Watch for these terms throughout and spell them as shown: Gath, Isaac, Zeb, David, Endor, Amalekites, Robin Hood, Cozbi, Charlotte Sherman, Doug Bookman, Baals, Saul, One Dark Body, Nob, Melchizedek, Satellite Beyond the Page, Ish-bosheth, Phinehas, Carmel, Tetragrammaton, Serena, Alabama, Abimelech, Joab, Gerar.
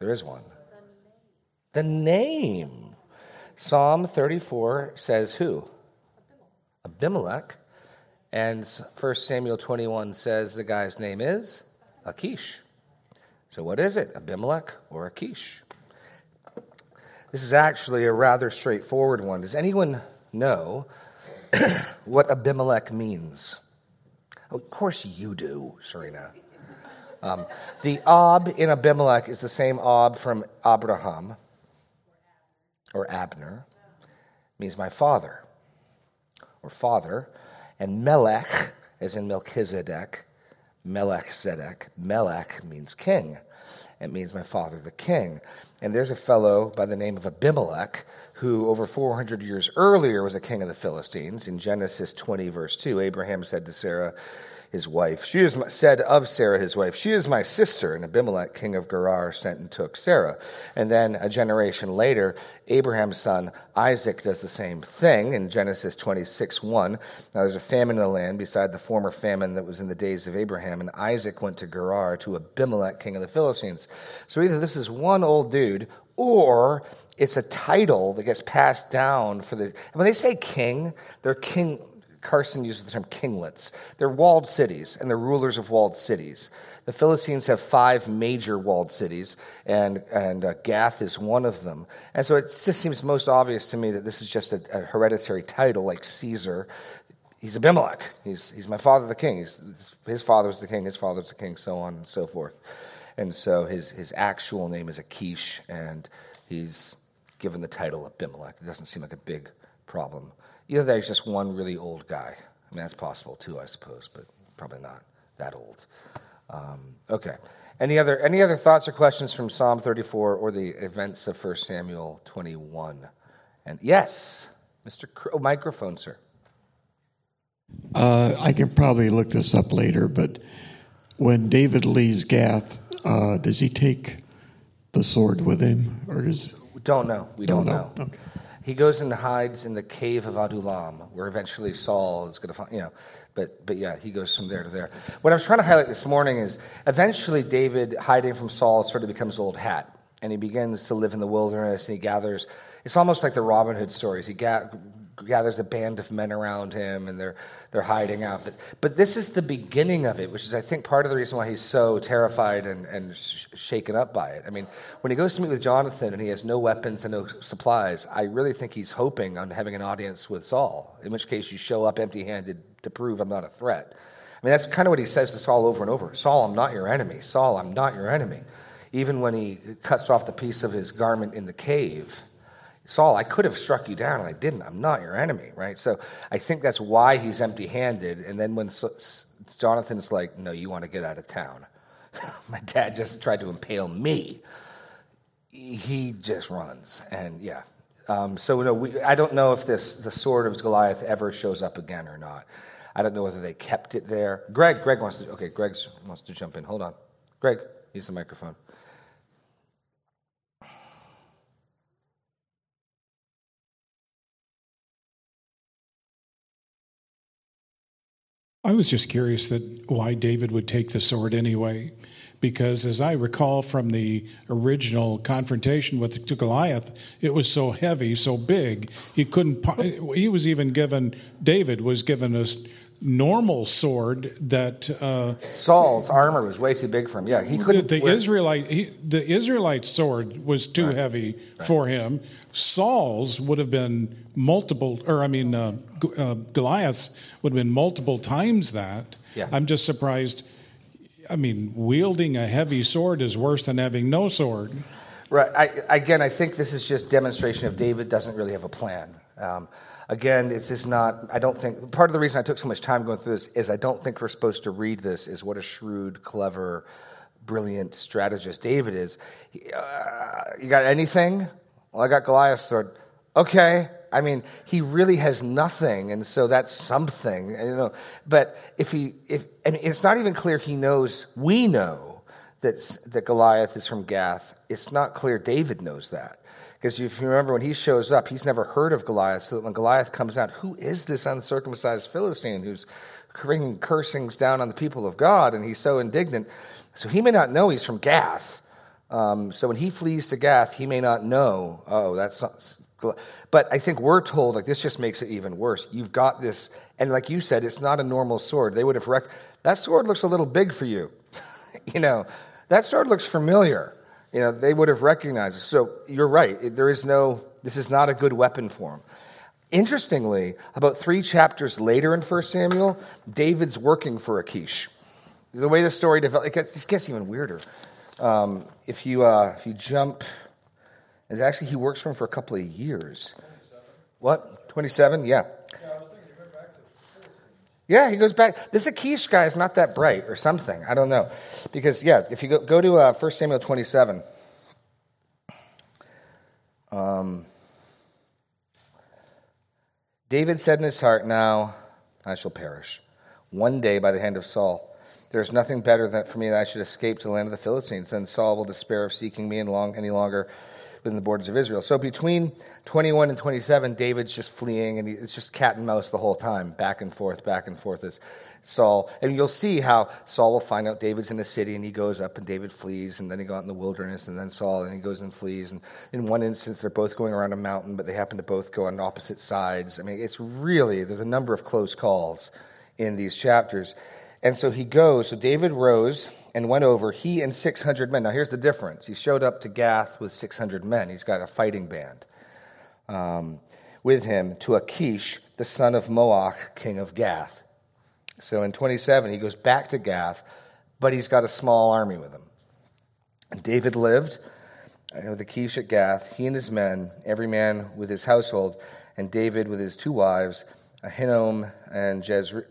There is one. The name. Psalm 34 says who? Abimelech. And 1 Samuel 21 says the guy's name is Achish. So what is it, Abimelech or Achish? This is actually a rather straightforward one. Does anyone know what Abimelech means? Oh, of course you do, Serena. The Ob in Abimelech is the same Ob from Abraham or Abner. It means my father or father. And Melech, as in Melchizedek, Melchizedek. Melech means king. It means my father the king. And there's a fellow by the name of Abimelech who over 400 years earlier was a king of the Philistines. In Genesis 20, verse 2, Abraham said to Sarah, his wife, she is my sister. And Abimelech, king of Gerar, sent and took Sarah. And then a generation later, Abraham's son Isaac does the same thing in Genesis 26:1. Now there's a famine in the land beside the former famine that was in the days of Abraham, and Isaac went to Gerar to Abimelech, king of the Philistines. So either this is one old dude, or it's a title that gets passed down for the. And when they say king, they're king. Carson uses the term kinglets. They're walled cities, and they're rulers of walled cities. The Philistines have 5 major walled cities, and Gath is one of them. And so it just seems most obvious to me that this is just a hereditary title like Caesar. He's Abimelech. He's my father the king. His father was the king, his father's the king, so on and so forth. And so his actual name is Achish, and he's given the title Abimelech. It doesn't seem like a big problem. Either there's just one really old guy. I mean, that's possible too, I suppose, but probably not that old. Okay. Any other thoughts or questions from Psalm 34 or the events of 1 Samuel 21? And yes, Mr. Microphone, sir. I can probably look this up later, but when David leaves Gath, does he take the sword with him, or does? Don't know. We don't know. Okay. He goes and hides in the cave of Adullam, where eventually Saul is going to find, but yeah, he goes from there to there. What I was trying to highlight this morning is eventually David, hiding from Saul, sort of becomes old hat, and he begins to live in the wilderness, and he gathers, it's almost like the Robin Hood stories, he gathers a band of men around him, and they're hiding out. But this is the beginning of it, which is, I think, part of the reason why he's so terrified and shaken up by it. I mean, when he goes to meet with Jonathan and he has no weapons and no supplies, I really think he's hoping on having an audience with Saul, in which case you show up empty-handed to prove I'm not a threat. I mean, that's kind of what he says to Saul over and over. Saul, I'm not your enemy. Saul, I'm not your enemy. Even when he cuts off the piece of his garment in the cave, Saul, I could have struck you down, and I didn't. I'm not your enemy, right? So I think that's why he's empty-handed. And then when Jonathan's like, no, you want to get out of town. My dad just tried to impale me. He just runs. And yeah. I don't know if the sword of Goliath ever shows up again or not. I don't know whether they kept it there. Greg wants to jump in. Hold on. Greg, use the microphone. I was just curious why David would take the sword anyway, because as I recall from the original confrontation with Goliath, it was so heavy, so big, he couldn't. David was given a normal sword that Saul's armor was way too big for him. Yeah, he couldn't. The Israelite sword was too heavy for him. Saul's would have been Goliath's would have been multiple times that. Yeah. I'm just surprised. I mean, wielding a heavy sword is worse than having no sword. Right. I think this is just demonstration of David doesn't really have a plan. Again, it's just not, I don't think, part of the reason I took so much time going through this is I don't think we're supposed to read this as what a shrewd, clever, brilliant strategist David is. You got anything? Well, I got Goliath's sword. Okay. I mean, he really has nothing, and so that's something, you know. But and it's not even clear he knows. We know that Goliath is from Gath. It's not clear David knows that, because if you remember when he shows up, he's never heard of Goliath. So that when Goliath comes out, who is this uncircumcised Philistine who's bringing cursings down on the people of God? And he's so indignant. So he may not know he's from Gath. So when he flees to Gath, he may not know, but I think we're told, like, this just makes it even worse. You've got this, and like you said, it's not a normal sword. They would have that sword looks a little big for you. You know, that sword looks familiar. You know, they would have recognized it. So you're right. This is not a good weapon for him. Interestingly, about 3 chapters later in 1 Samuel, David's working for Achish. The way the story develops, it gets even weirder. If you jump, and actually he works for him for a couple of years. 27. What? 27? Yeah. Yeah, I was thinking he went back to the Philistines. Yeah, he goes back. This Achish guy is not that bright or something. I don't know. Because, yeah, if you go to 1 Samuel 27. David said in his heart, now I shall perish one day by the hand of Saul. There is nothing better for me that I should escape to the land of the Philistines. Then Saul will despair of seeking me any longer within the borders of Israel. So between 21 and 27, David's just fleeing, and it's just cat and mouse the whole time, back and forth as Saul. And you'll see how Saul will find out David's in the city, and he goes up, and David flees, and then he goes out in the wilderness, and then Saul, and he goes and flees. And in one instance, they're both going around a mountain, but they happen to both go on opposite sides. I mean, it's really, there's a number of close calls in these chapters. And so he goes. So David rose and went over, he and 600 men. Now, here's the difference. He showed up to Gath with 600 men. He's got a fighting band with him, to Achish, the son of Maach, king of Gath. So in 27, he goes back to Gath, but he's got a small army with him. And David lived with Achish at Gath, he and his men, every man with his household, and David with his 2 wives, Ahinoam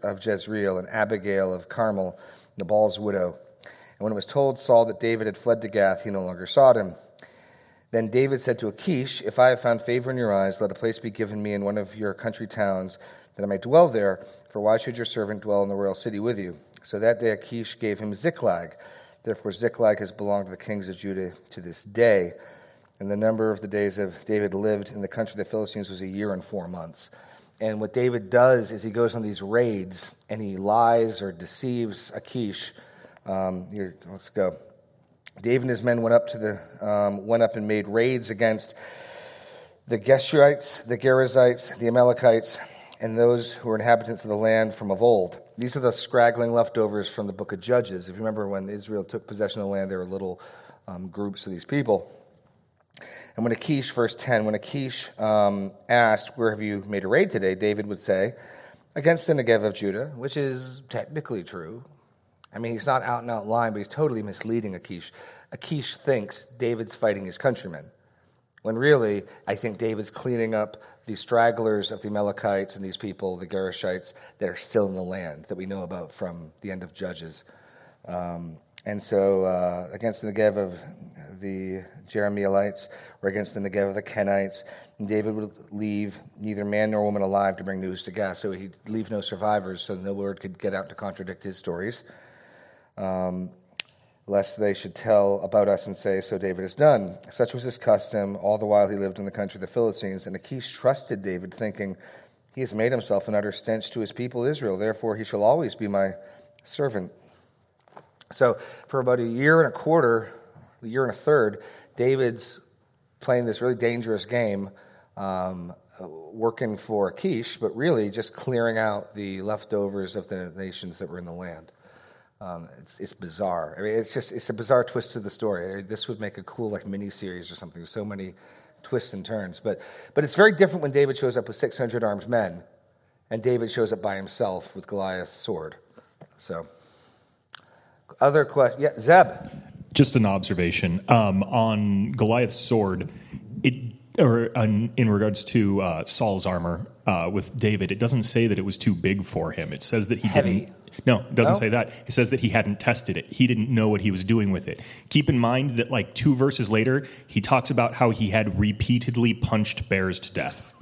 of Jezreel, and Abigail of Carmel, Nabal's widow. And when it was told Saul that David had fled to Gath, he no longer sought him. Then David said to Achish, if I have found favor in your eyes, let a place be given me in one of your country towns, that I may dwell there, for why should your servant dwell in the royal city with you? So that day Achish gave him Ziklag. Therefore Ziklag has belonged to the kings of Judah to this day. And the number of the days of David lived in the country of the Philistines was a year and 4 months. And what David does is he goes on these raids, and he lies or deceives Achish. Here, let's go. David and his men went up and made raids against the Geshurites, the Gerizzites, the Amalekites, and those who were inhabitants of the land from of old. These are the scraggling leftovers from the book of Judges. If you remember when Israel took possession of the land, there were little groups of these people. And when Achish, verse 10, asked, where have you made a raid today? David would say, against the Negev of Judah, which is technically true. I mean, he's not out and out lying, but he's totally misleading Achish. Achish thinks David's fighting his countrymen, when really, I think David's cleaning up the stragglers of the Amalekites and these people, the Gerishites, that are still in the land that we know about from the end of Judges. And so against the Negev of the Jeremielites, were against the Negev of the Kenites, and David would leave neither man nor woman alive to bring news to Gath. So he'd leave no survivors, so no word could get out to contradict his stories, lest they should tell about us and say, so David has done. Such was his custom all the while he lived in the country of the Philistines, and Achish trusted David, thinking, he has made himself an utter stench to his people Israel, therefore he shall always be my servant. So for about a year and a third, David's playing this really dangerous game, working for Achish, but really just clearing out the leftovers of the nations that were in the land. It's bizarre. I mean, it's a bizarre twist to the story. This would make a cool mini series or something. So many twists and turns, but it's very different when David shows up with 600 armed men, and David shows up by himself with Goliath's sword. So, other question? Yeah, Zeb. Just an observation on Goliath's sword, in regards to Saul's armor with David. It doesn't say that it was too big for him. It says that he Heavy. Didn't. No, it doesn't say that. It says that he hadn't tested it. He didn't know what he was doing with it. Keep in mind that 2 verses later, he talks about how he had repeatedly punched bears to death.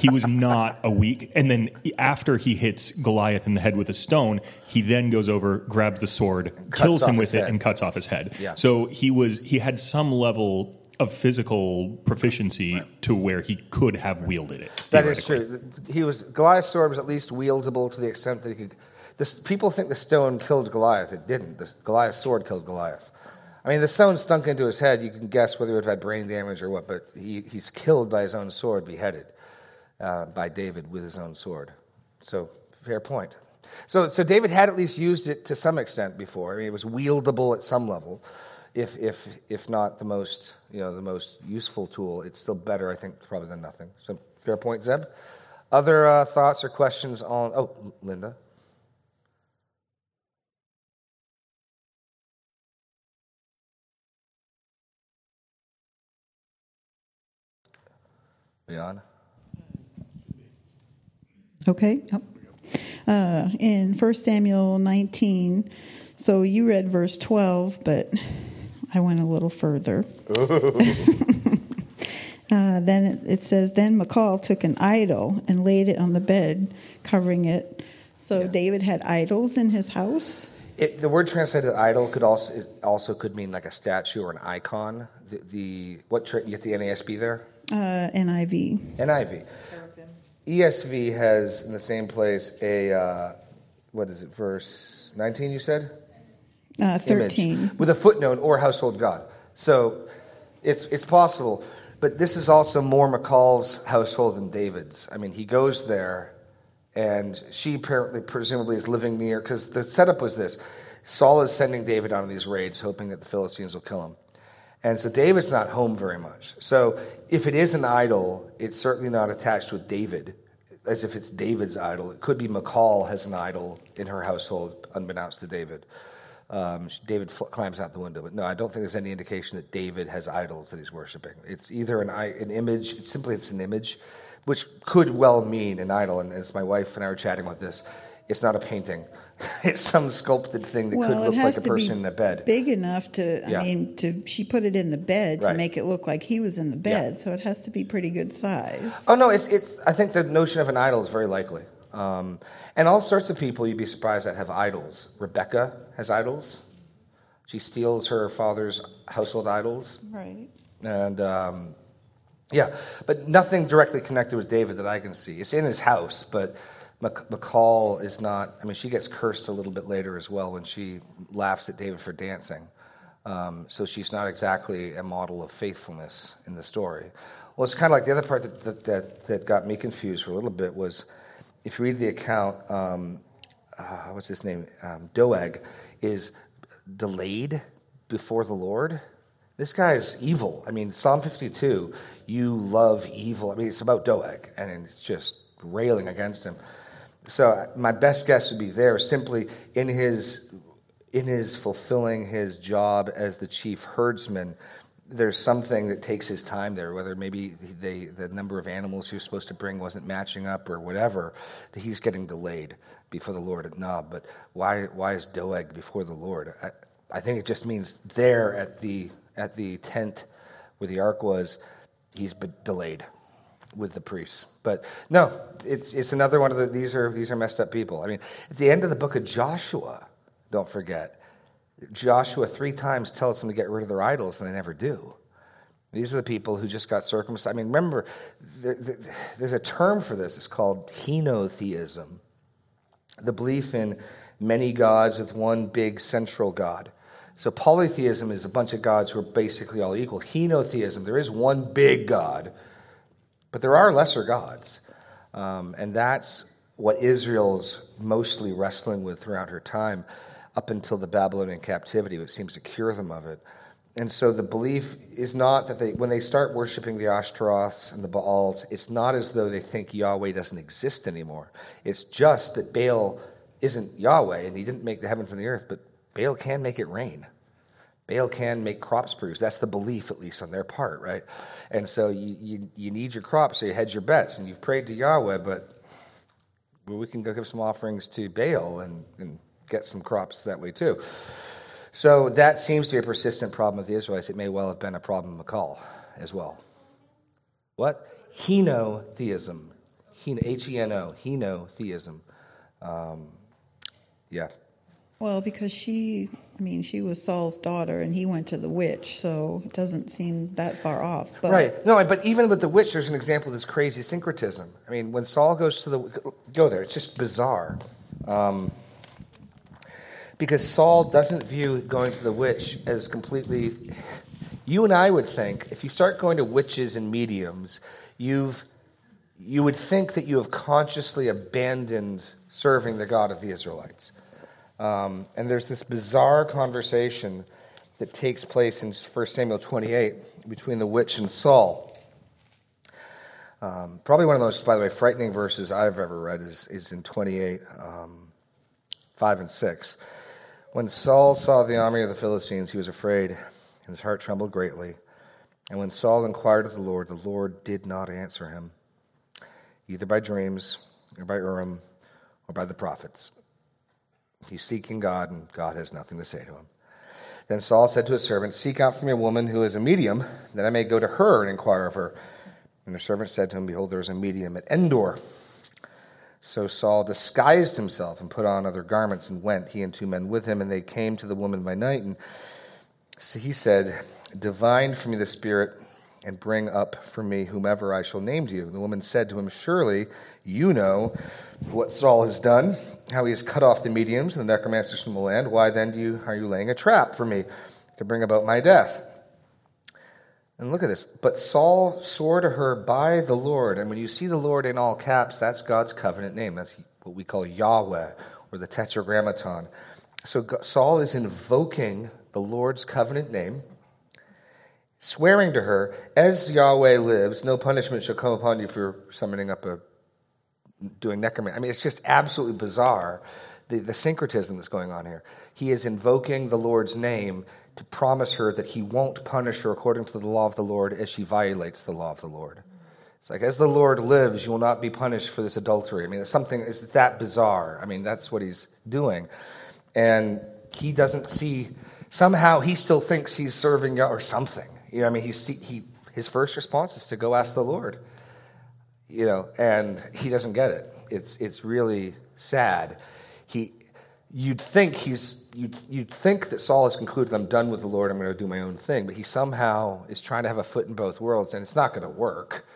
He was not a weak. And then after he hits Goliath in the head with a stone, he then goes over, grabs the sword, kills him with it, and cuts off his head. Yeah. So he had some level of physical proficiency to where he could have wielded it. That is true. Goliath's sword was at least wieldable to the extent that he could. People think the stone killed Goliath. It didn't. Goliath's sword killed Goliath. I I mean, the stone stunk into his head. You can guess whether it had brain damage or what, but he's killed by his own sword, beheaded by David with his own sword. So, fair point. So David had at least used it to some extent before. I mean, it was wieldable at some level. If not the most, the most useful tool, it's still better, I think, probably than nothing. So, fair point, Zeb. Other thoughts or questions on... Oh, Linda. Leon? Okay. In 1 Samuel 19, so you read verse 12, but I went a little further. Then it says, then Michal took an idol and laid it on the bed, covering it. So David had idols in his house? The word translated idol could also could mean like a statue or an icon. You get the NASB there? NIV. ESV has in the same place a, what is it, verse 19 you said? 13. Image, with a footnote or household god. So it's possible. But this is also more Michal's household than David's. I mean, he goes there, and she apparently presumably is living near, because the setup was this. Saul is sending David on these raids, hoping that the Philistines will kill him. And so David's not home very much. So if it is an idol, it's certainly not attached with David, as if it's David's idol. It could be Michal has an idol in her household, unbeknownst to David. David climbs out the window. But no, I don't think there's any indication that David has idols that he's worshiping. It's either an image, it's an image, which could well mean an idol. And as my wife and I were chatting about this, it's not a painting. It's some sculpted thing that could look like a person in a bed. Big enough to, she put it in the bed to make it look like he was in the bed. Yeah. So it has to be pretty good size. Oh no, it's. I think the notion of an idol is very likely. And all sorts of people you'd be surprised at have idols. Rebecca has idols. She steals her father's household idols. Right. And but nothing directly connected with David that I can see. It's in his house, but. Michal is not, she gets cursed a little bit later as well when she laughs at David for dancing. So she's not exactly a model of faithfulness in the story. Well, it's kind of like the other part that got me confused for a little bit was, if you read the account, what's his name? Doeg is delayed before the Lord. This guy is evil. Psalm 52, you love evil. It's about Doeg, and it's just railing against him. So my best guess would be there, simply in his fulfilling his job as the chief herdsman, there's something that takes his time there, whether maybe the number of animals he was supposed to bring wasn't matching up or whatever, that he's getting delayed before the Lord at Nob. But why is Doeg before the Lord? I think it just means there at the tent where the ark was, he's been delayed with the priests. But no, it's another one of these are messed up people. At the end of the book of Joshua, don't forget, Joshua 3 times tells them to get rid of their idols, and they never do. These are the people who just got circumcised. Remember, there's a term for this. It's called henotheism, the belief in many gods with one big central god. So polytheism is a bunch of gods who are basically all equal. Henotheism, there is one big god, but there are lesser gods, and that's what Israel's mostly wrestling with throughout her time, up until the Babylonian captivity, which seems to cure them of it. And so the belief is not that when they start worshiping the Ashtaroths and the Baals, it's not as though they think Yahweh doesn't exist anymore. It's just that Baal isn't Yahweh, and he didn't make the heavens and the earth, but Baal can make it rain. Baal can make crops produce. That's the belief, at least on their part, right? And so you need your crops, so you hedge your bets, and you've prayed to Yahweh, but we can go give some offerings to Baal and get some crops that way too. So that seems to be a persistent problem of the Israelites. It may well have been a problem of Michal as well. What? Henotheism. H-E-N-O. Henotheism. Yeah. Well, because she was Saul's daughter, and he went to the witch, so it doesn't seem that far off. But. Right. No, but even with the witch, there's an example of this crazy syncretism. When Saul goes to the... Go there. It's just bizarre. because Saul doesn't view going to the witch as completely... You and I would think, if you start going to witches and mediums, you would think that you have consciously abandoned serving the God of the Israelites. And there's this bizarre conversation that takes place in 1 Samuel 28 between the witch and Saul. Probably one of the most, by the way, frightening verses I've ever read is in 28, 5 and 6. When Saul saw the army of the Philistines, he was afraid, and his heart trembled greatly. And when Saul inquired of the Lord did not answer him, either by dreams, or by Urim, or by the prophets. He's seeking God, and God has nothing to say to him. Then Saul said to his servant, "Seek out for me a woman who is a medium, that I may go to her and inquire of her." And the servant said to him, "Behold, there is a medium at Endor." So Saul disguised himself and put on other garments and went, he and two men with him, and they came to the woman by night. And so he said, "Divine for me the spirit, and bring up for me whomever I shall name to you." And the woman said to him, "Surely you know what Saul has done, how he has cut off the mediums and the necromancers from the land. Why then are you laying a trap for me to bring about my death?" And look at this. But Saul swore to her by the Lord. And when you see the Lord in all caps, that's God's covenant name. That's what we call Yahweh, or the Tetragrammaton. So Saul is invoking the Lord's covenant name, swearing to her, "As Yahweh lives, no punishment shall come upon you for summoning up doing necromancy." I mean, it's just absolutely bizarre, the syncretism that's going on here. He is invoking the Lord's name to promise her that he won't punish her according to the law of the Lord as she violates the law of the Lord. It's like, as the Lord lives, you will not be punished for this adultery. I mean, it's that bizarre. I mean, that's what he's doing. And he doesn't see, somehow he still thinks he's serving Yahweh or something. You know, I mean, his first response is to go ask the Lord, you know, and he doesn't get it. It's really sad. You'd think that Saul has concluded, "I'm done with the Lord. I'm going to do my own thing," but he somehow is trying to have a foot in both worlds, and it's not going to work.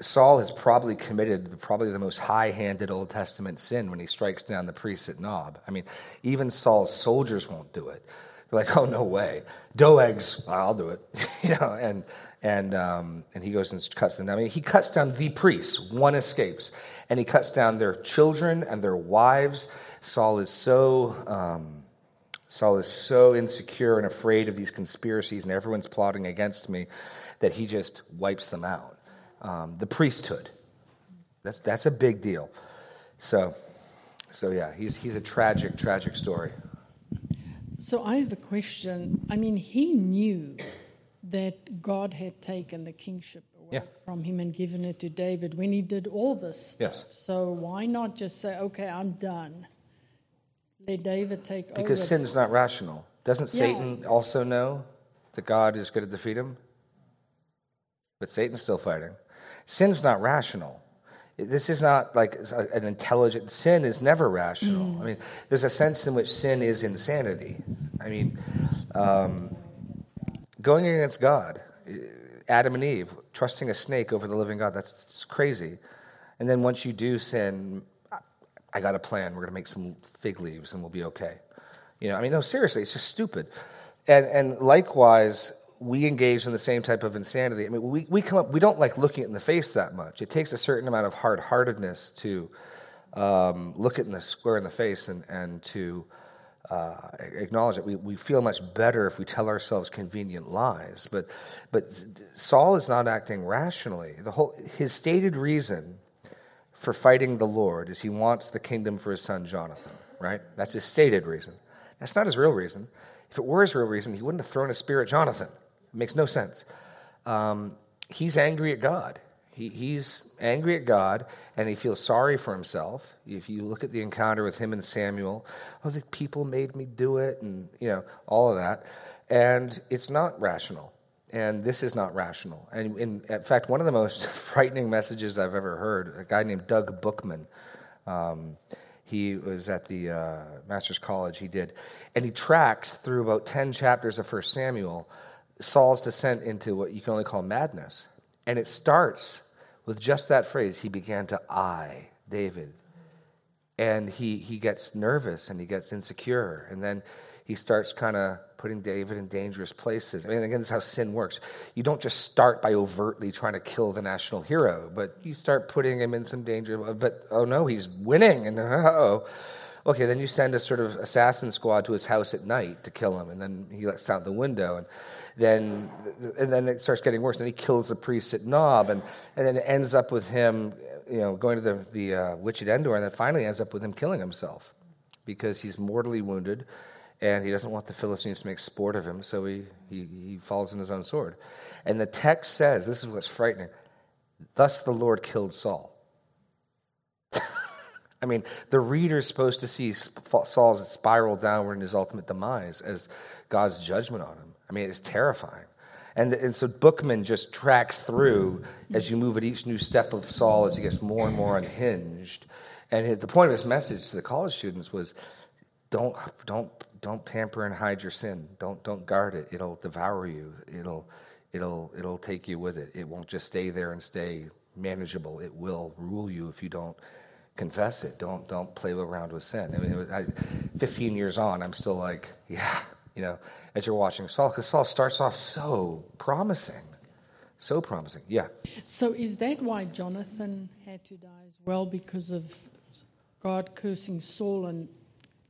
Saul has probably committed the most high-handed Old Testament sin when he strikes down the priests at Nob. I mean, even Saul's soldiers won't do it. Like, "Oh, no way. Doeg's, I'll do it," you know, and he goes and cuts them down. I mean, he cuts down the priests, one escapes, and he cuts down their children and their wives. Saul is so insecure and afraid of these conspiracies and everyone's plotting against me that he just wipes them out. The priesthood, that's a big deal. So yeah, he's a tragic, tragic story. So I have a question. I mean, he knew that God had taken the kingship away from him and given it to David when he did all this stuff. Yes. So why not just say, "Okay, I'm done. Let David take over." Because sin's not rational. Doesn't Satan also know that God is going to defeat him? But Satan's still fighting. Sin's not rational. This is not like an intelligent... Sin is never rational. I mean, there's a sense in which sin is insanity. I mean, going against God, Adam and Eve, trusting a snake over the living God, that's crazy. And then once you do sin, I got a plan. We're going to make some fig leaves and we'll be okay. You know, I mean, no, seriously, it's just stupid. And likewise... we engage in the same type of insanity. I mean, we come up. We don't like looking it in the face that much. It takes a certain amount of hard-heartedness to look it in the square in the face and to acknowledge it. We feel much better if we tell ourselves convenient lies. But Saul is not acting rationally. His stated reason for fighting the Lord is he wants the kingdom for his son Jonathan. Right? That's his stated reason. That's not his real reason. If it were his real reason, he wouldn't have thrown a spear at Jonathan. Makes no sense. He's angry at God. He's angry at God, and he feels sorry for himself. If you look at the encounter with him and Samuel, "Oh, the people made me do it," and you know all of that. And it's not rational. And this is not rational. And in fact, one of the most frightening messages I've ever heard, a guy named Doug Bookman. He was at the Master's College. He did, and he tracks through about 10 chapters of 1 Samuel. Saul's descent into what you can only call madness. And it starts with just that phrase, "He began to eye David." And he gets nervous and he gets insecure. And then he starts kind of putting David in dangerous places. I mean, again, this is how sin works. You don't just start by overtly trying to kill the national hero, but you start putting him in some danger. But, oh no, he's winning. And uh-oh. Okay, then you send a sort of assassin squad to his house at night to kill him. And then he lets out the window. And then it starts getting worse. And he kills the priest at Nob. And then it ends up with him, you know, going to the witch at Endor. And then finally ends up with him killing himself because he's mortally wounded. And he doesn't want the Philistines to make sport of him, so he falls on his own sword. And the text says, this is what's frightening, thus the Lord killed Saul. I mean, the reader's supposed to see Saul's spiral downward in his ultimate demise as God's judgment on him. I mean, it's terrifying. And so Bookman just tracks through as you move at each new step of Saul as he gets more and more unhinged. And the point of his message to the college students was, Don't pamper and hide your sin. Don't guard it. It'll devour you. It'll take you with it. It won't just stay there and stay manageable. It will rule you if you don't confess it. Don't play around with sin. I mean, 15 years on, I'm still like, yeah, you know, as you're watching Saul, because Saul starts off so promising. Yeah. So is that why Jonathan had to die as well, because of God cursing Saul and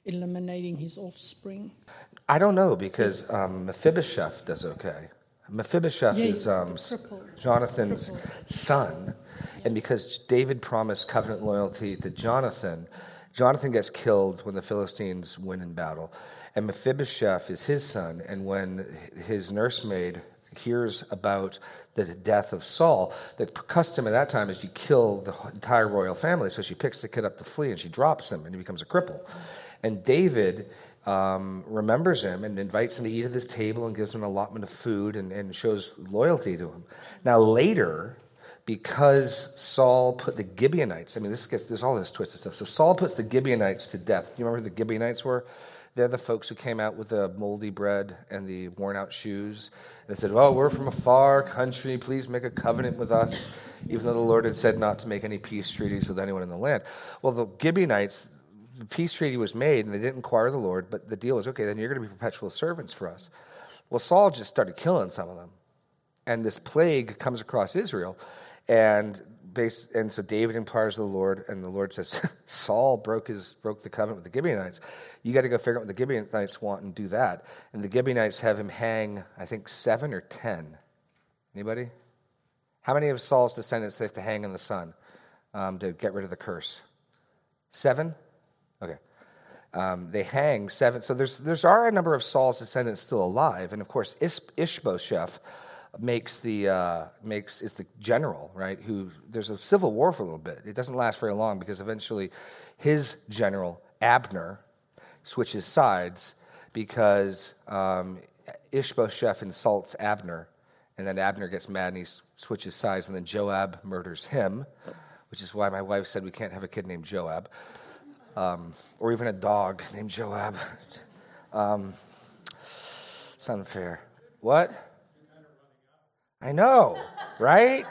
eliminating his offspring? I don't know, because Mephibosheth does okay. Mephibosheth is Jonathan's son, and because David promised covenant loyalty to Jonathan gets killed when the Philistines win in battle, and Mephibosheth is his son, and when his nursemaid hears about the death of Saul, the custom at that time is you kill the entire royal family, so she picks the kid up to flee, and she drops him, and he becomes a cripple. And David remembers him and invites him to eat at this table and gives him an allotment of food and shows loyalty to him. Now later, because Saul put the Gibeonites, I mean, there's all this twisted stuff. So Saul puts the Gibeonites to death. Do you remember who the Gibeonites were? They're the folks who came out with the moldy bread and the worn-out shoes. They said, oh, we're from a far country. Please make a covenant with us, even though the Lord had said not to make any peace treaties with anyone in the land. Well, the Gibeonites... the peace treaty was made, and they didn't inquire the Lord, but the deal was, okay, then you're going to be perpetual servants for us. Well, Saul just started killing some of them, and this plague comes across Israel, and so David inquires to the Lord, and the Lord says, Saul broke the covenant with the Gibeonites. You got to go figure out what the Gibeonites want and do that. And the Gibeonites have him hang, I think, 7 or 10. Anybody? How many of Saul's descendants they have to hang in the sun to get rid of the curse? 7? Okay, they hang 7. So there's are a number of Saul's descendants still alive, and of course Ishbosheth is the general, right? Who there's a civil war for a little bit. It doesn't last very long because eventually his general Abner switches sides because Ishbosheth insults Abner, and then Abner gets mad and he switches sides, and then Joab murders him, which is why my wife said we can't have a kid named Joab. Or even a dog named Joab. It's unfair. What? I know, right?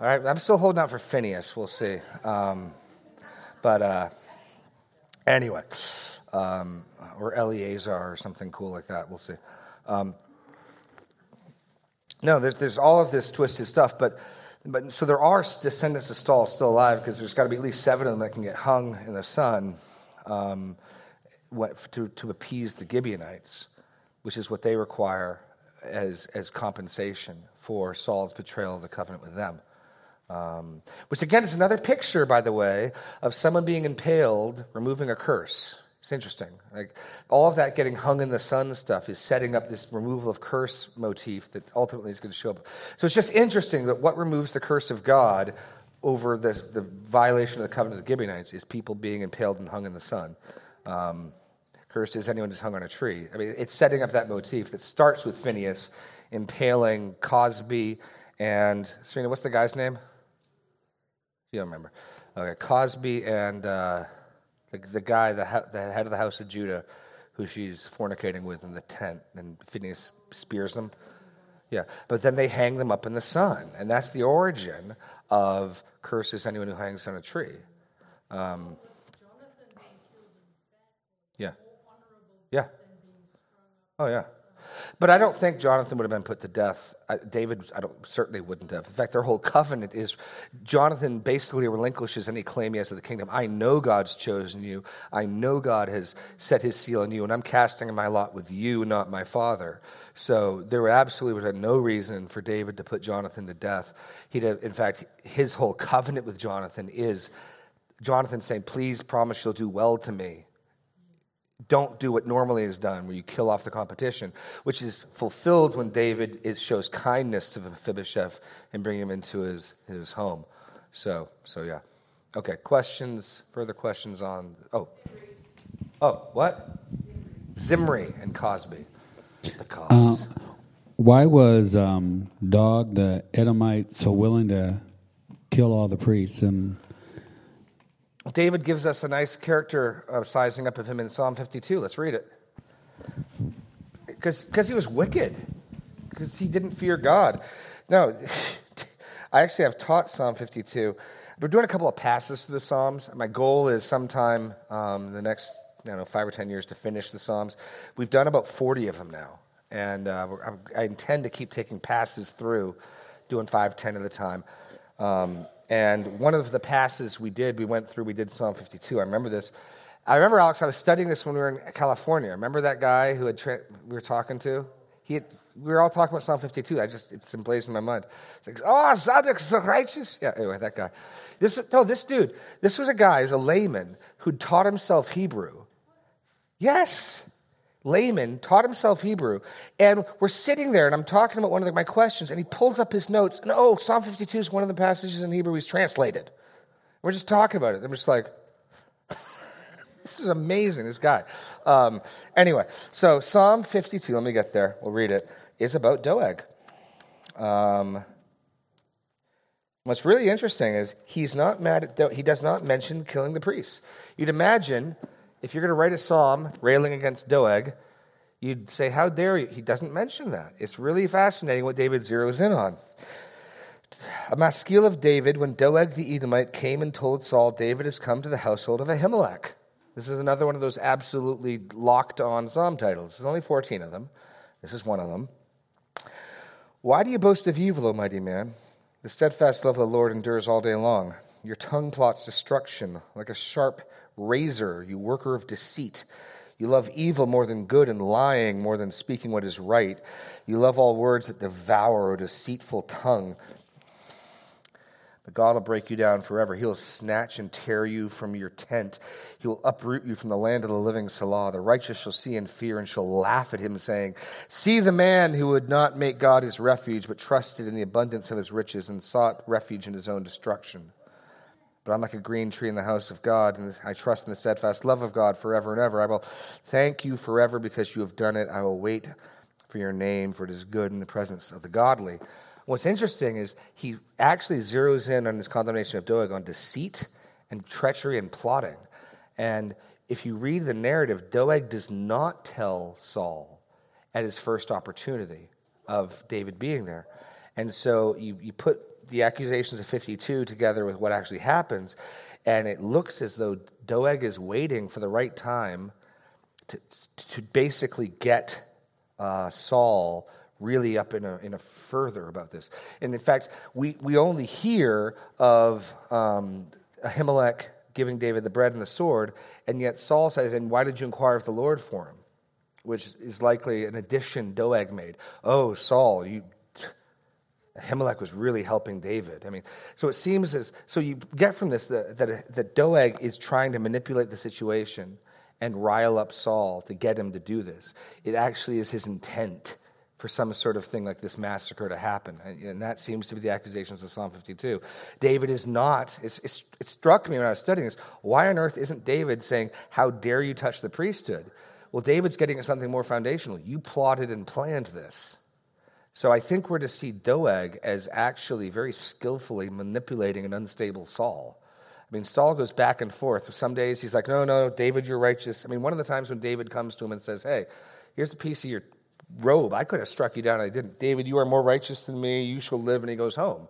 All right, I'm still holding out for Phinehas. We'll see. But anyway, or Eleazar or something cool like that. We'll see. No, there's all of this twisted stuff, But so there are descendants of Saul still alive because there's got to be at least 7 of them that can get hung in the sun to appease the Gibeonites, which is what they require as compensation for Saul's betrayal of the covenant with them. Which, again, is another picture, by the way, of someone being impaled, removing a curse. It's interesting. Like all of that getting hung in the sun stuff is setting up this removal of curse motif that ultimately is going to show up. So it's just interesting that what removes the curse of God over the violation of the covenant of the Gibeonites is people being impaled and hung in the sun. Curse is anyone who's hung on a tree. I mean, it's setting up that motif that starts with Phinehas impaling Cozbi and Serena. What's the guy's name? You don't remember. Okay, Cozbi and... the guy, the head of the house of Judah, who she's fornicating with in the tent, and Phinehas spears them. Yeah, but then they hang them up in the sun, and that's the origin of curses anyone who hangs on a tree. Jonathan Yeah. Oh, yeah. But I don't think Jonathan would have been put to death. David, certainly wouldn't have. In fact, their whole covenant is Jonathan basically relinquishes any claim he has to the kingdom. I know God's chosen you. I know God has set his seal on you, and I'm casting my lot with you, not my father. So there absolutely would have been no reason for David to put Jonathan to death. He'd have, in fact, his whole covenant with Jonathan is Jonathan saying, please promise you'll do well to me. Don't do what normally is done, where you kill off the competition, which is fulfilled when David shows kindness to Mephibosheth and bring him into his home. So yeah. Okay, questions, further questions on, what? Zimri and Cozbi. The cause. Why was Doeg, the Edomite, so willing to kill all the priests? And David gives us a nice character sizing up of him in Psalm 52. Let's read it. Because he was wicked. Because he didn't fear God. No, I actually have taught Psalm 52. We're doing a couple of passes through the Psalms. My goal is sometime the next 5 or 10 years to finish the Psalms. We've done about 40 of them now. And I intend to keep taking passes through, doing 5, 10 at a time. And one of the passes we did Psalm 52. I remember this. I remember, Alex, I was studying this when we were in California. Remember that guy who we were talking to? We were all talking about Psalm 52. It's emblazoned in my mind. It's like, oh, Zadok's the righteous. Yeah, anyway, that guy. This dude. This was a guy, he was a layman, who taught himself Hebrew. Yes. Layman taught himself Hebrew, and we're sitting there, and I'm talking about my questions, and he pulls up his notes, and Psalm 52 is one of the passages in Hebrew he's translated. We're just talking about it. I'm just like, this is amazing, this guy. Anyway, so Psalm 52, let me get there, we'll read it, is about Doeg. What's really interesting is he's not mad at Doeg. He does not mention killing the priests. You'd imagine, if you're going to write a psalm railing against Doeg, you'd say, how dare you? He doesn't mention that. It's really fascinating what David zeroes in on. A maskil of David, when Doeg the Edomite came and told Saul, David has come to the household of Ahimelech. This is another one of those absolutely locked-on psalm titles. There's only 14 of them. This is one of them. Why do you boast of evil, O mighty man? The steadfast love of the Lord endures all day long. Your tongue plots destruction like a sharp razor, you worker of deceit. You love evil more than good and lying more than speaking what is right. You love all words that devour, a deceitful tongue. But God will break you down forever. He will snatch and tear you from your tent. He will uproot you from the land of the living Salah. The righteous shall see and fear and shall laugh at him, saying, see the man who would not make God his refuge, but trusted in the abundance of his riches and sought refuge in his own destruction. But I'm like a green tree in the house of God, and I trust in the steadfast love of God forever and ever. I will thank you forever because you have done it. I will wait for your name, for it is good in the presence of the godly. What's interesting is he actually zeroes in on his condemnation of Doeg on deceit and treachery and plotting. And if you read the narrative, Doeg does not tell Saul at his first opportunity of David being there. And so you put the accusations of 52 together with what actually happens, and it looks as though Doeg is waiting for the right time to basically get Saul really up in a further about this. And in fact, we only hear of Ahimelech giving David the bread and the sword, and yet Saul says, and why did you inquire of the Lord for him? Which is likely an addition Doeg made. Oh, Saul, you... Ahimelech was really helping David. I mean, so it seems as, so you get from this that Doeg is trying to manipulate the situation and rile up Saul to get him to do this. It actually is his intent for some sort of thing like this massacre to happen. And that seems to be the accusations of Psalm 52. David is not, it struck me when I was studying this, why on earth isn't David saying, how dare you touch the priesthood? Well, David's getting at something more foundational. You plotted and planned this. So I think we're to see Doeg as actually very skillfully manipulating an unstable Saul. I mean, Saul goes back and forth. Some days he's like, no, David, you're righteous. I mean, one of the times when David comes to him and says, hey, here's a piece of your robe. I could have struck you down. I didn't. David, you are more righteous than me. You shall live. And he goes home.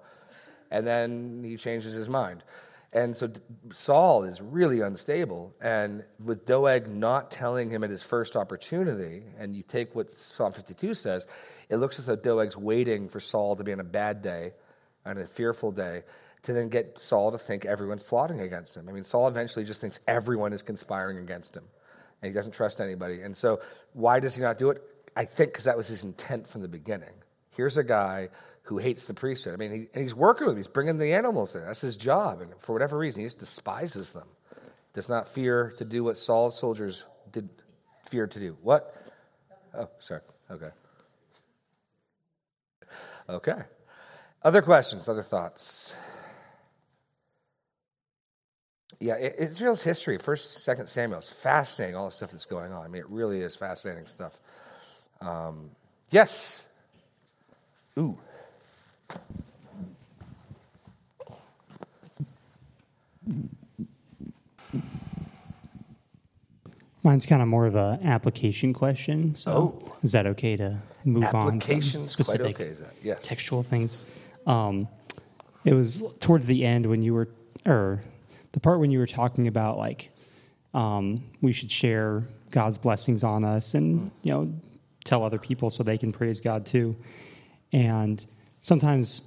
And then he changes his mind. And so Saul is really unstable. And with Doeg not telling him at his first opportunity, and you take what Psalm 52 says, it looks as though Doeg's waiting for Saul to be on a bad day, on a fearful day, to then get Saul to think everyone's plotting against him. I mean, Saul eventually just thinks everyone is conspiring against him, and he doesn't trust anybody. And so why does he not do it? I think because that was his intent from the beginning. Here's a guy who hates the priesthood. I mean, he's working with them. He's bringing the animals in. That's his job. And for whatever reason, he just despises them. Does not fear to do what Saul's soldiers did fear to do. What? Oh, sorry. Okay. Okay. Other questions, other thoughts? Yeah, Israel's history, 1st, 2nd Samuel, it's fascinating, all the stuff that's going on. I mean, it really is fascinating stuff. Yes. Ooh. Mine's kind of more of an application question. So Is that okay to move on to specific quite okay, Zach. Yes. Textual things? It was towards the end when you were, or the part when you were talking about like we should share God's blessings on us and you know tell other people so they can praise God too. And sometimes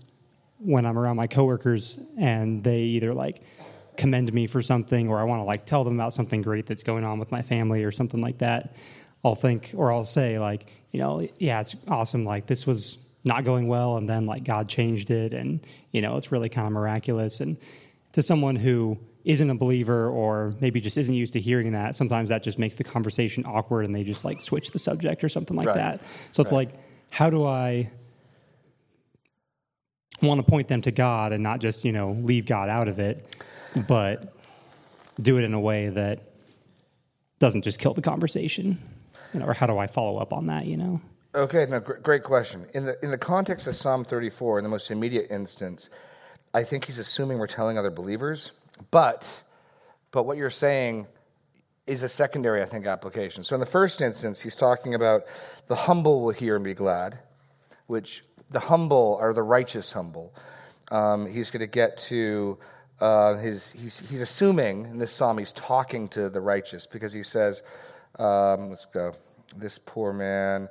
when I'm around my coworkers and they either like commend me for something or I want to like tell them about something great that's going on with my family or something like that, I'll say like, you know, yeah, it's awesome. Like this was not going well and then like God changed it and, you know, it's really kind of miraculous. And to someone who isn't a believer or maybe just isn't used to hearing that, sometimes that just makes the conversation awkward and they just like switch the subject or something like that. So it's like, how do I want to point them to God and not just, you know, leave God out of it, but do it in a way that doesn't just kill the conversation? You know, or how do I follow up on that, you know? Okay, no, great question. In the context of Psalm 34, in the most immediate instance, I think he's assuming we're telling other believers, but what you're saying is a secondary, I think, application. So in the first instance, he's talking about the humble will hear and be glad, which... the humble are the righteous humble. He's going to get to he's assuming in this psalm he's talking to the righteous because he says, let's go, this poor man.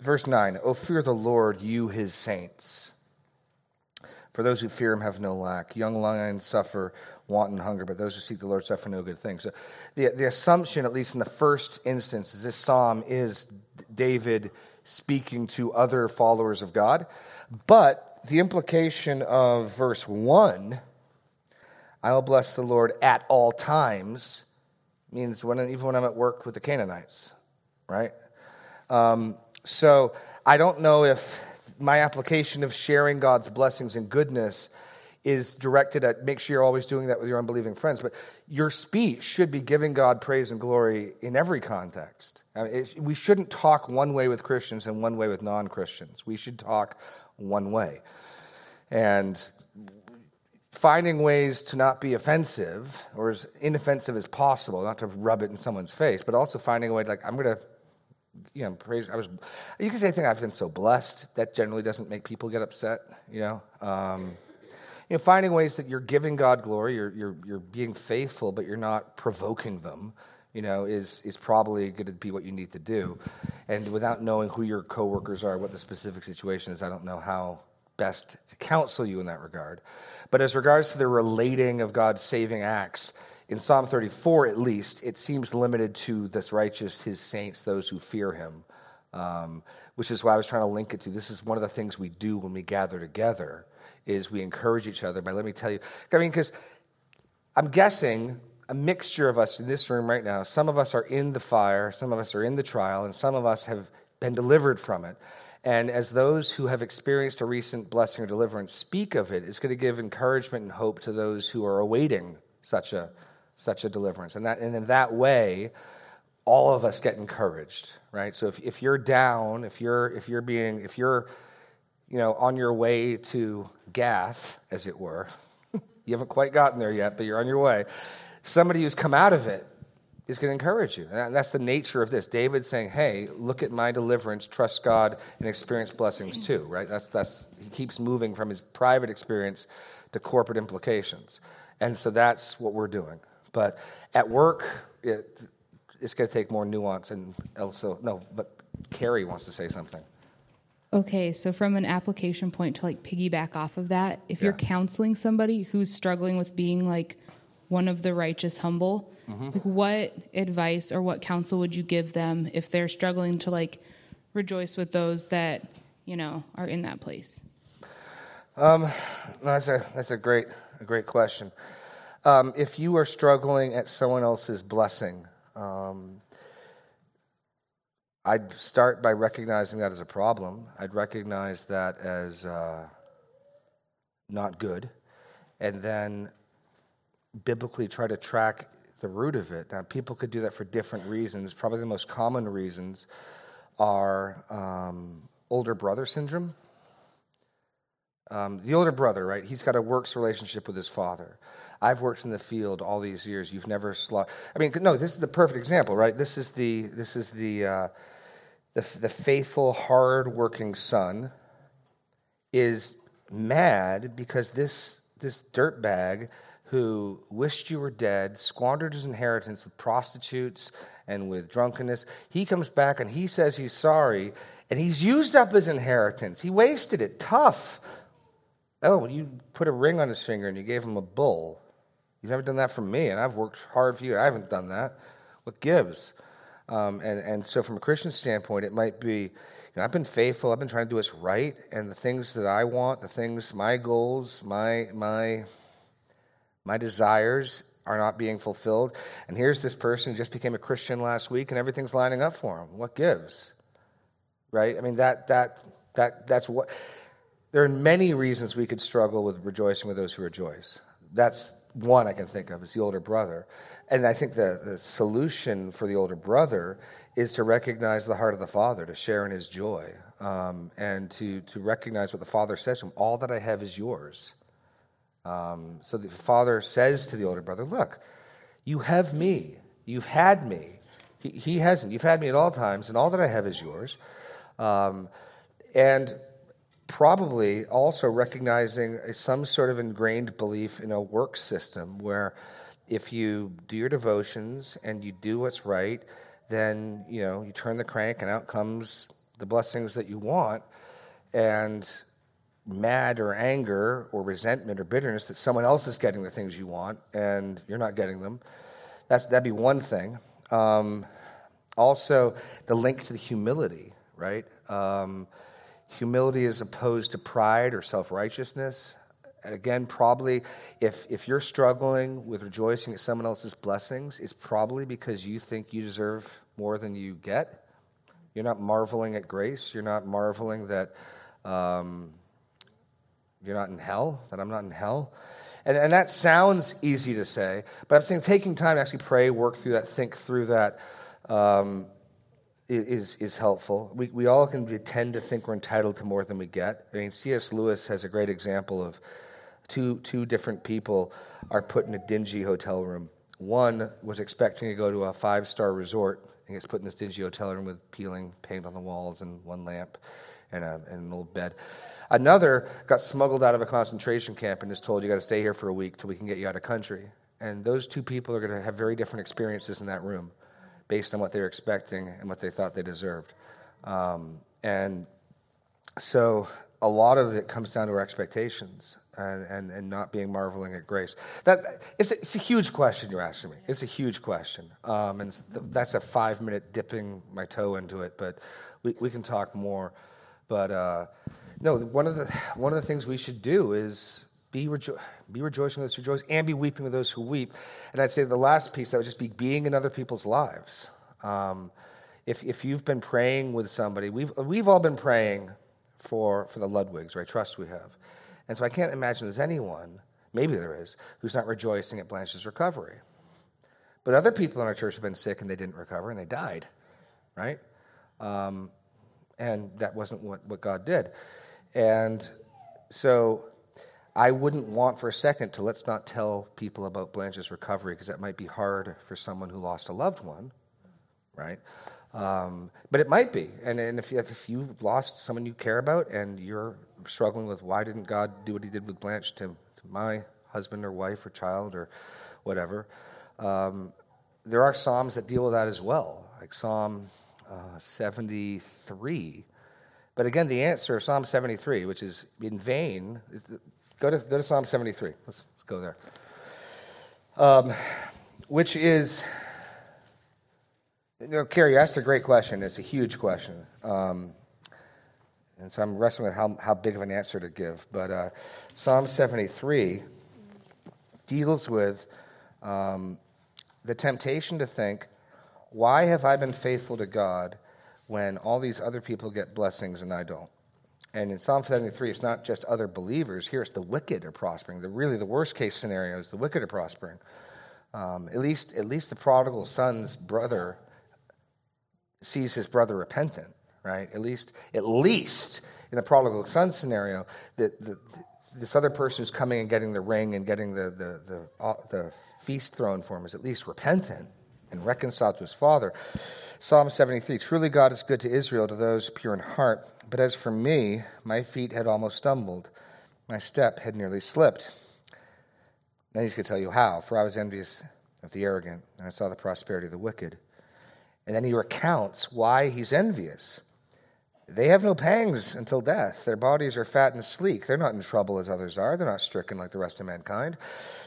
Verse 9, O fear the Lord, you his saints. For those who fear him have no lack. Young lions suffer want and hunger, but those who seek the Lord suffer no good thing. So the assumption, at least in the first instance, is this psalm is David speaking to other followers of God. But the implication of verse 1, I will bless the Lord at all times, means even when I'm at work with the Canaanites, right? So I don't know if my application of sharing God's blessings and goodness is directed at make sure you're always doing that with your unbelieving friends. But your speech should be giving God praise and glory in every context. I mean, we shouldn't talk one way with Christians and one way with non-Christians. We should talk one way. And finding ways to not be offensive or as inoffensive as possible, not to rub it in someone's face, but also finding a way to, like, I'm going to, you know, praise. You can say, I think I've been so blessed. That generally doesn't make people get upset, you know. You know, finding ways that you're giving God glory, you're being faithful, but you're not provoking them, you know, is probably going to be what you need to do. And without knowing who your coworkers are, what the specific situation is, I don't know how best to counsel you in that regard. But as regards to the relating of God's saving acts, in Psalm 34 at least, it seems limited to this righteous, his saints, those who fear him, which is why I was trying to link it to this is one of the things we do when we gather together. Is we encourage each other. But let me tell you, I mean, because I'm guessing a mixture of us in this room right now, some of us are in the fire, some of us are in the trial, and some of us have been delivered from it. And as those who have experienced a recent blessing or deliverance speak of it, it's going to give encouragement and hope to those who are awaiting such a deliverance. And in that way, all of us get encouraged, right? So if you're down, if you're you know, on your way to Gath, as it were, you haven't quite gotten there yet, but you're on your way, somebody who's come out of it is going to encourage you. And that's the nature of this. David's saying, hey, look at my deliverance, trust God, and experience blessings too, right? That's he keeps moving from his private experience to corporate implications. And so that's what we're doing. But at work, it's going to take more nuance. And also, but Carrie wants to say something. Okay, so from an application point to piggyback off of that, if you're counseling somebody who's struggling with being one of the righteous humble, mm-hmm. What advice or what counsel would you give them if they're struggling to rejoice with those that are in that place? That's a great question. If you are struggling at someone else's blessing, I'd start by recognizing that as a problem. I'd recognize that as not good, and then biblically try to track the root of it. Now, people could do that for different reasons. Probably the most common reasons are older brother syndrome. The older brother, right? He's got a works relationship with his father. I've worked in the field all these years. You've never this is the perfect example, right? This is the faithful, hard-working son is mad because this dirtbag who wished you were dead, squandered his inheritance with prostitutes and with drunkenness. He comes back and he says he's sorry, and he's used up his inheritance. He wasted it. Tough. Oh, you put a ring on his finger and you gave him a bull. You've never done that for me, and I've worked hard for you. I haven't done that. What gives? And so from a Christian standpoint, it might be, I've been faithful. I've been trying to do what's right, and the things that I want, the things, my goals, my desires are not being fulfilled. And here's this person who just became a Christian last week, and everything's lining up for him. What gives? Right? I mean, that's what. There are many reasons we could struggle with rejoicing with those who rejoice. That's one I can think of, is the older brother. And I think the solution for the older brother is to recognize the heart of the father, to share in his joy, and to recognize what the father says to him. All that I have is yours. So the father says to the older brother, look, you have me. You've had me. He hasn't. You've had me at all times, and all that I have is yours. And probably also recognizing some sort of ingrained belief in a work system where if you do your devotions and you do what's right, then, you turn the crank and out comes the blessings that you want. And mad or anger or resentment or bitterness that someone else is getting the things you want and you're not getting them. That'd be one thing. Also, the link to the humility, right? Humility is opposed to pride or self-righteousness. And again, probably if you're struggling with rejoicing at someone else's blessings, it's probably because you think you deserve more than you get. You're not marveling at grace. You're not marveling that you're not in hell, that I'm not in hell. And that sounds easy to say, but I'm saying taking time to actually pray, work through that, think through that is helpful. We all can tend to think we're entitled to more than we get. I mean, C.S. Lewis has a great example of two different people are put in a dingy hotel room. One was expecting to go to a 5-star resort and gets put in this dingy hotel room with peeling paint on the walls and one lamp and an old bed. Another got smuggled out of a concentration camp and is told, you got to stay here for a week till we can get you out of country. And those two people are going to have very different experiences in that room based on what they were expecting and what they thought they deserved. And so a lot of it comes down to our expectations and not being marveling at grace. It's a huge question you're asking me. It's a huge question. And that's a 5-minute dipping my toe into it, but we can talk more. But no, one of the things we should do is be rejoicing with those who rejoice and be weeping with those who weep. And I'd say the last piece, that would just be being in other people's lives. If you've been praying with somebody, we've all been praying for the Ludwigs, right? Trust we have. And so I can't imagine there's anyone, maybe there is, who's not rejoicing at Blanche's recovery. But other people in our church have been sick and they didn't recover and they died, right? And that wasn't what God did. And so I wouldn't want for a second to let's not tell people about Blanche's recovery because that might be hard for someone who lost a loved one, right? But it might be. And if you lost someone you care about and you're struggling with why didn't God do what he did with Blanche to my husband or wife or child or whatever, there are Psalms that deal with that as well, like Psalm 73. But again, the answer of Psalm 73, which is in vain, go to Psalm 73. Let's go there. Which is, Carrie, you asked a great question. It's a huge question. And so I'm wrestling with how big of an answer to give. But Psalm 73 deals with the temptation to think, why have I been faithful to God when all these other people get blessings and I don't? And in Psalm 73, it's not just other believers. Here it's the wicked are prospering. The worst case scenario is the wicked are prospering. At least the prodigal son's brother sees his brother repentant, right? At least in the prodigal son scenario, this other person who's coming and getting the ring and getting the feast thrown for him is at least repentant and reconciled to his father. Psalm 73, truly God is good to Israel, to those pure in heart. But as for me, my feet had almost stumbled. My step had nearly slipped. Then he's going to tell you how. For I was envious of the arrogant, and I saw the prosperity of the wicked. And then he recounts why he's envious. They have no pangs until death. Their bodies are fat and sleek. They're not in trouble as others are. They're not stricken like the rest of mankind.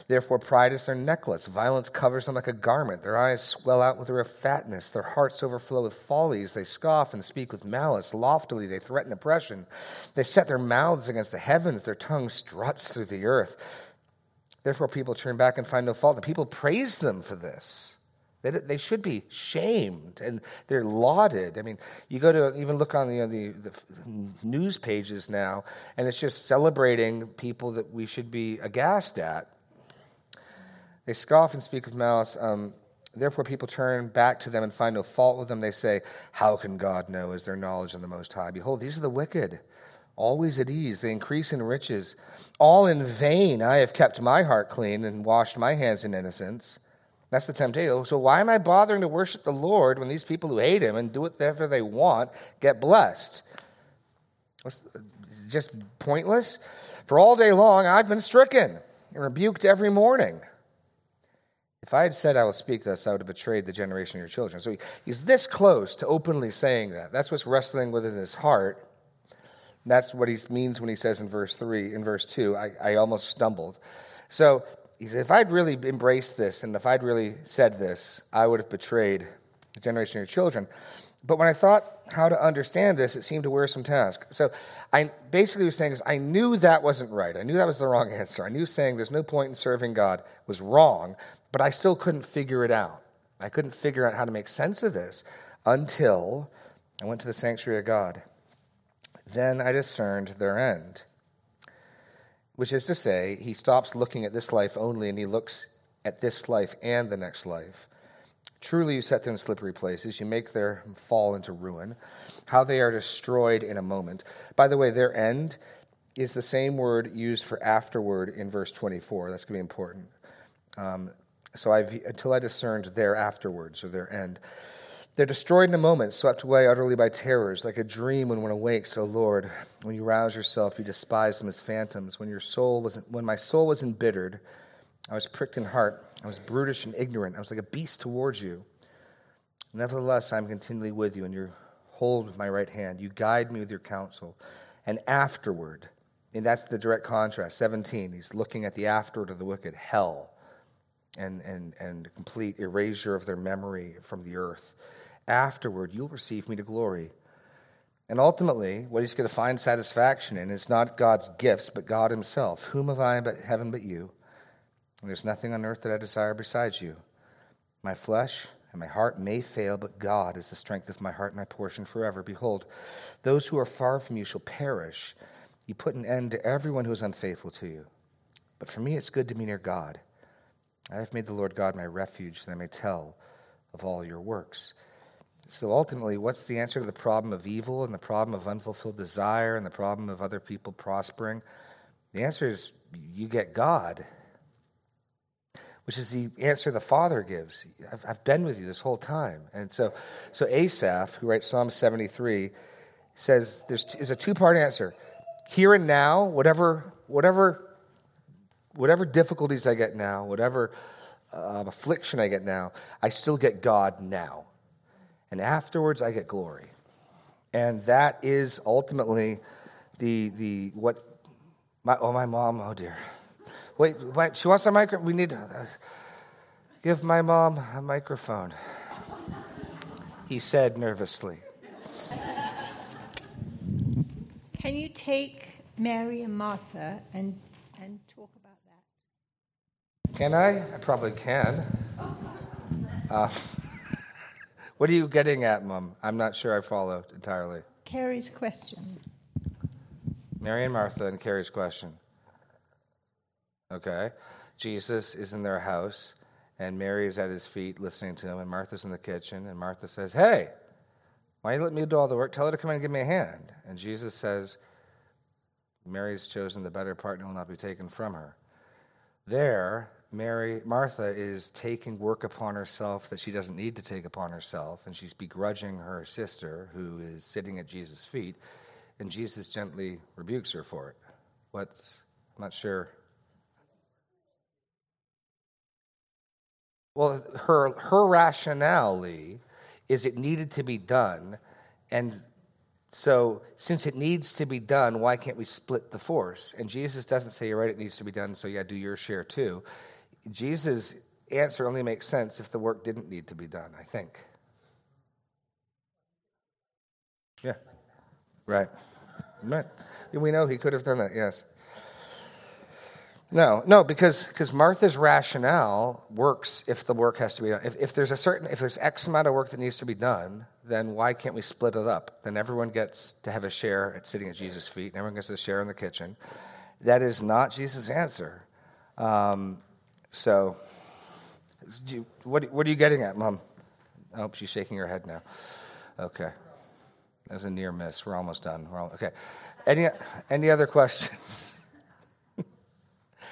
Therefore, pride is their necklace. Violence covers them like a garment. Their eyes swell out with their fatness. Their hearts overflow with follies. They scoff and speak with malice. Loftily, they threaten oppression. They set their mouths against the heavens. Their tongue struts through the earth. Therefore, people turn back and find no fault. The people praise them for this. They should be shamed, and they're lauded. I mean, you go to even look on the news pages now, and it's just celebrating people that we should be aghast at. They scoff and speak with malice. Therefore, people turn back to them and find no fault with them. They say, how can God know? Is there knowledge in the Most High? Behold, these are the wicked, always at ease. They increase in riches. All in vain I have kept my heart clean and washed my hands in innocence. That's the temptation. So why am I bothering to worship the Lord when these people who hate him and do whatever they want get blessed? Just pointless? For all day long I've been stricken and rebuked every morning. If I had said I will speak thus, I would have betrayed the generation of your children. So he's this close to openly saying that. That's what's wrestling within his heart. And that's what he means when he says in verse 2, I almost stumbled. So he said, if I'd really embraced this and if I'd really said this, I would have betrayed the generation of your children. But when I thought how to understand this, it seemed a wearisome task. So I basically was saying is I knew that wasn't right. I knew that was the wrong answer. I knew saying there's no point in serving God was wrong, but I still couldn't figure it out. I couldn't figure out how to make sense of this until I went to the sanctuary of God. Then I discerned their end. Which is to say, he stops looking at this life only and he looks at this life and the next life. Truly you set them in slippery places. You make them fall into ruin. How they are destroyed in a moment. By the way, their end is the same word used for afterward in verse 24. That's going to be important. Until I discerned their afterwards or their end. They're destroyed in a moment, swept away utterly by terrors, like a dream when one awakes, O Lord. When you rouse yourself, you despise them as phantoms. When my soul was embittered, I was pricked in heart. I was brutish and ignorant. I was like a beast towards you. Nevertheless, I am continually with you, and you hold my right hand. You guide me with your counsel. And afterward, and that's the direct contrast, 17, he's looking at the afterward of the wicked, hell, and complete erasure of their memory from the earth. Afterward, you'll receive me to glory. And ultimately, what he's going to find satisfaction in is not God's gifts, but God himself. Whom have I in heaven but you? And there's nothing on earth that I desire besides you. My flesh and my heart may fail, but God is the strength of my heart and my portion forever. Behold, those who are far from you shall perish. You put an end to everyone who is unfaithful to you. But for me, it's good to be near God. I have made the Lord God my refuge, that I may tell of all your works. So ultimately, what's the answer to the problem of evil and the problem of unfulfilled desire and the problem of other people prospering? The answer is you get God, which is the answer the Father gives. I've been with you this whole time. And so Asaph, who writes Psalm 73, says there's a two-part answer. Here and now, whatever difficulties I get now, whatever affliction I get now, I still get God now. And afterwards, I get glory. And that is ultimately the what. My mom, oh dear. Wait, she wants a microphone. We need to give my mom a microphone, he said nervously. Can you take Mary and Martha and talk about that? Can I? I probably can. What are you getting at, Mom? I'm not sure I follow entirely. Carrie's question. Mary and Martha and Carrie's question. Okay. Jesus is in their house, and Mary is at his feet listening to him, and Martha's in the kitchen, and Martha says, "Hey, why you let me do all the work? Tell her to come in and give me a hand." And Jesus says, "Mary's chosen the better part and will not be taken from her." There, Martha is taking work upon herself that she doesn't need to take upon herself, and she's begrudging her sister who is sitting at Jesus' feet. And Jesus gently rebukes her for it. I'm not sure. Well, her rationale is it needed to be done. And so since it needs to be done, why can't we split the force? And Jesus doesn't say, "You're right, it needs to be done, so yeah, do your share too." Jesus' answer only makes sense if the work didn't need to be done, I think. Yeah. Right. Right. We know he could have done that, yes. No, because Martha's rationale works if the work has to be done. If there's if there's X amount of work that needs to be done, then why can't we split it up? Then everyone gets to have a share at sitting at Jesus' feet, and everyone gets a share in the kitchen. That is not Jesus' answer. So, what are you getting at, Mom? Oh, she's shaking her head now. Okay. That was a near miss. We're almost done. Okay. Any other questions?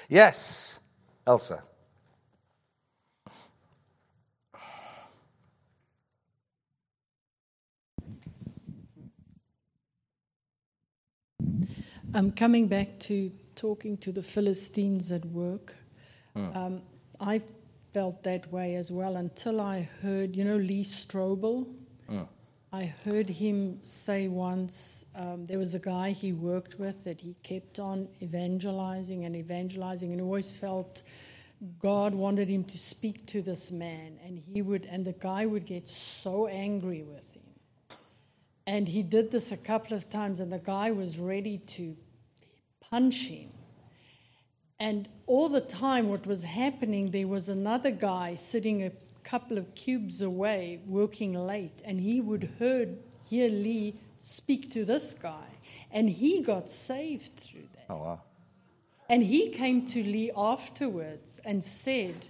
Yes, Elsa. I'm coming back to talking to the Philistines at work. I felt that way as well until I heard, Lee Strobel. I heard him say once, there was a guy he worked with that he kept on evangelizing, and always felt God wanted him to speak to this man, and the guy would get so angry with him. And he did this a couple of times, and the guy was ready to punch him. And all the time what was happening, there was another guy sitting a couple of cubes away working late, and he would hear Lee speak to this guy, and he got saved through that. Oh, wow. And he came to Lee afterwards and said,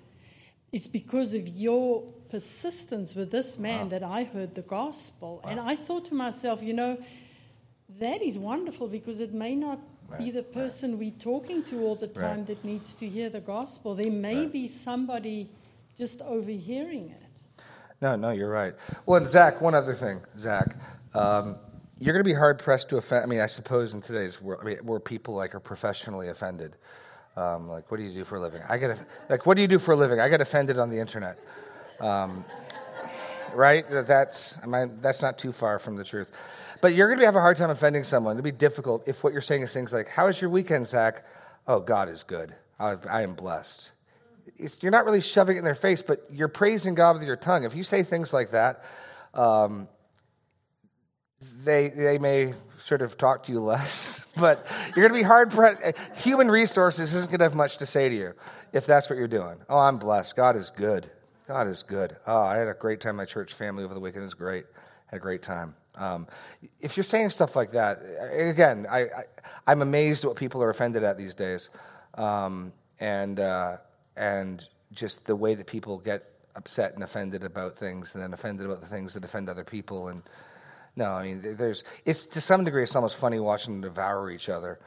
"It's because of your persistence with this man that I heard the gospel." Wow. And I thought to myself, that is wonderful, because it may not be the person we're talking to all the time that needs to hear the gospel. There may be somebody just overhearing it. No, you're right. Well, and Zach, one other thing, you're going to be hard-pressed to offend. I mean, I suppose in today's world, where people are professionally offended. What do you do for a living? What do you do for a living? I get offended on the internet. Right? That's not too far from the truth. But you're going to have a hard time offending someone. It'll be difficult if what you're saying is things like, "How is your weekend, Zach?" "Oh, God is good. I am blessed." You're not really shoving it in their face, but you're praising God with your tongue. If you say things like that, they may sort of talk to you less, but you're going to be hard-pressed. Human resources isn't going to have much to say to you if that's what you're doing. "Oh, I'm blessed. God is good. God is good. Oh, I had a great time. My church family over the weekend was great. I had a great time." If you're saying stuff like that, again, I'm amazed at what people are offended at these days. And just the way that people get upset and offended about things, and then offended about the things that offend other people. And no, I mean, it's to some degree, it's almost funny watching them devour each other.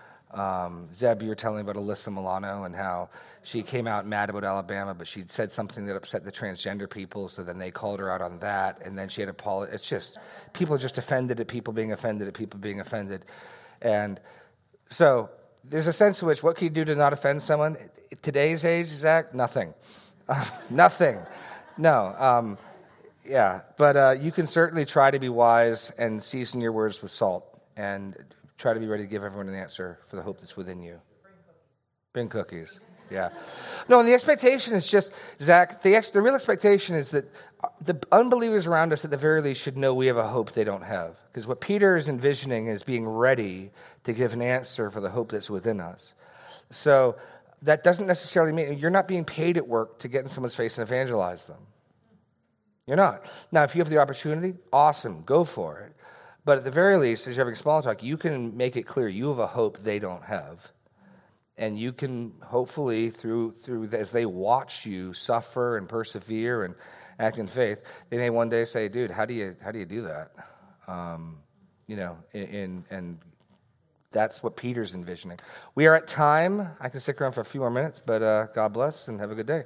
Zeb, you were telling me about Alyssa Milano and how she came out mad about Alabama, but she'd said something that upset the transgender people, so then they called her out on that, and then she had to apologize. It's just, people are just offended at people being offended at people being offended. And so there's a sense in which, what can you do to not offend someone? Today's age, Zach, nothing. Nothing. No. Yeah. But you can certainly try to be wise and season your words with salt, and try to be ready to give everyone an answer for the hope that's within you. Bring cookies. Yeah. No, and the expectation is just, Zach, the real expectation is that the unbelievers around us at the very least should know we have a hope they don't have. Because what Peter is envisioning is being ready to give an answer for the hope that's within us. So that doesn't necessarily mean you're not being paid at work to get in someone's face and evangelize them. You're not. Now, if you have the opportunity, awesome, go for it. But at the very least, as you're having small talk, you can make it clear you have a hope they don't have. And you can hopefully, through as they watch you suffer and persevere and act in faith, they may one day say, dude, how do you do that? And that's what Peter's envisioning. We are at time. I can stick around for a few more minutes, but God bless and have a good day.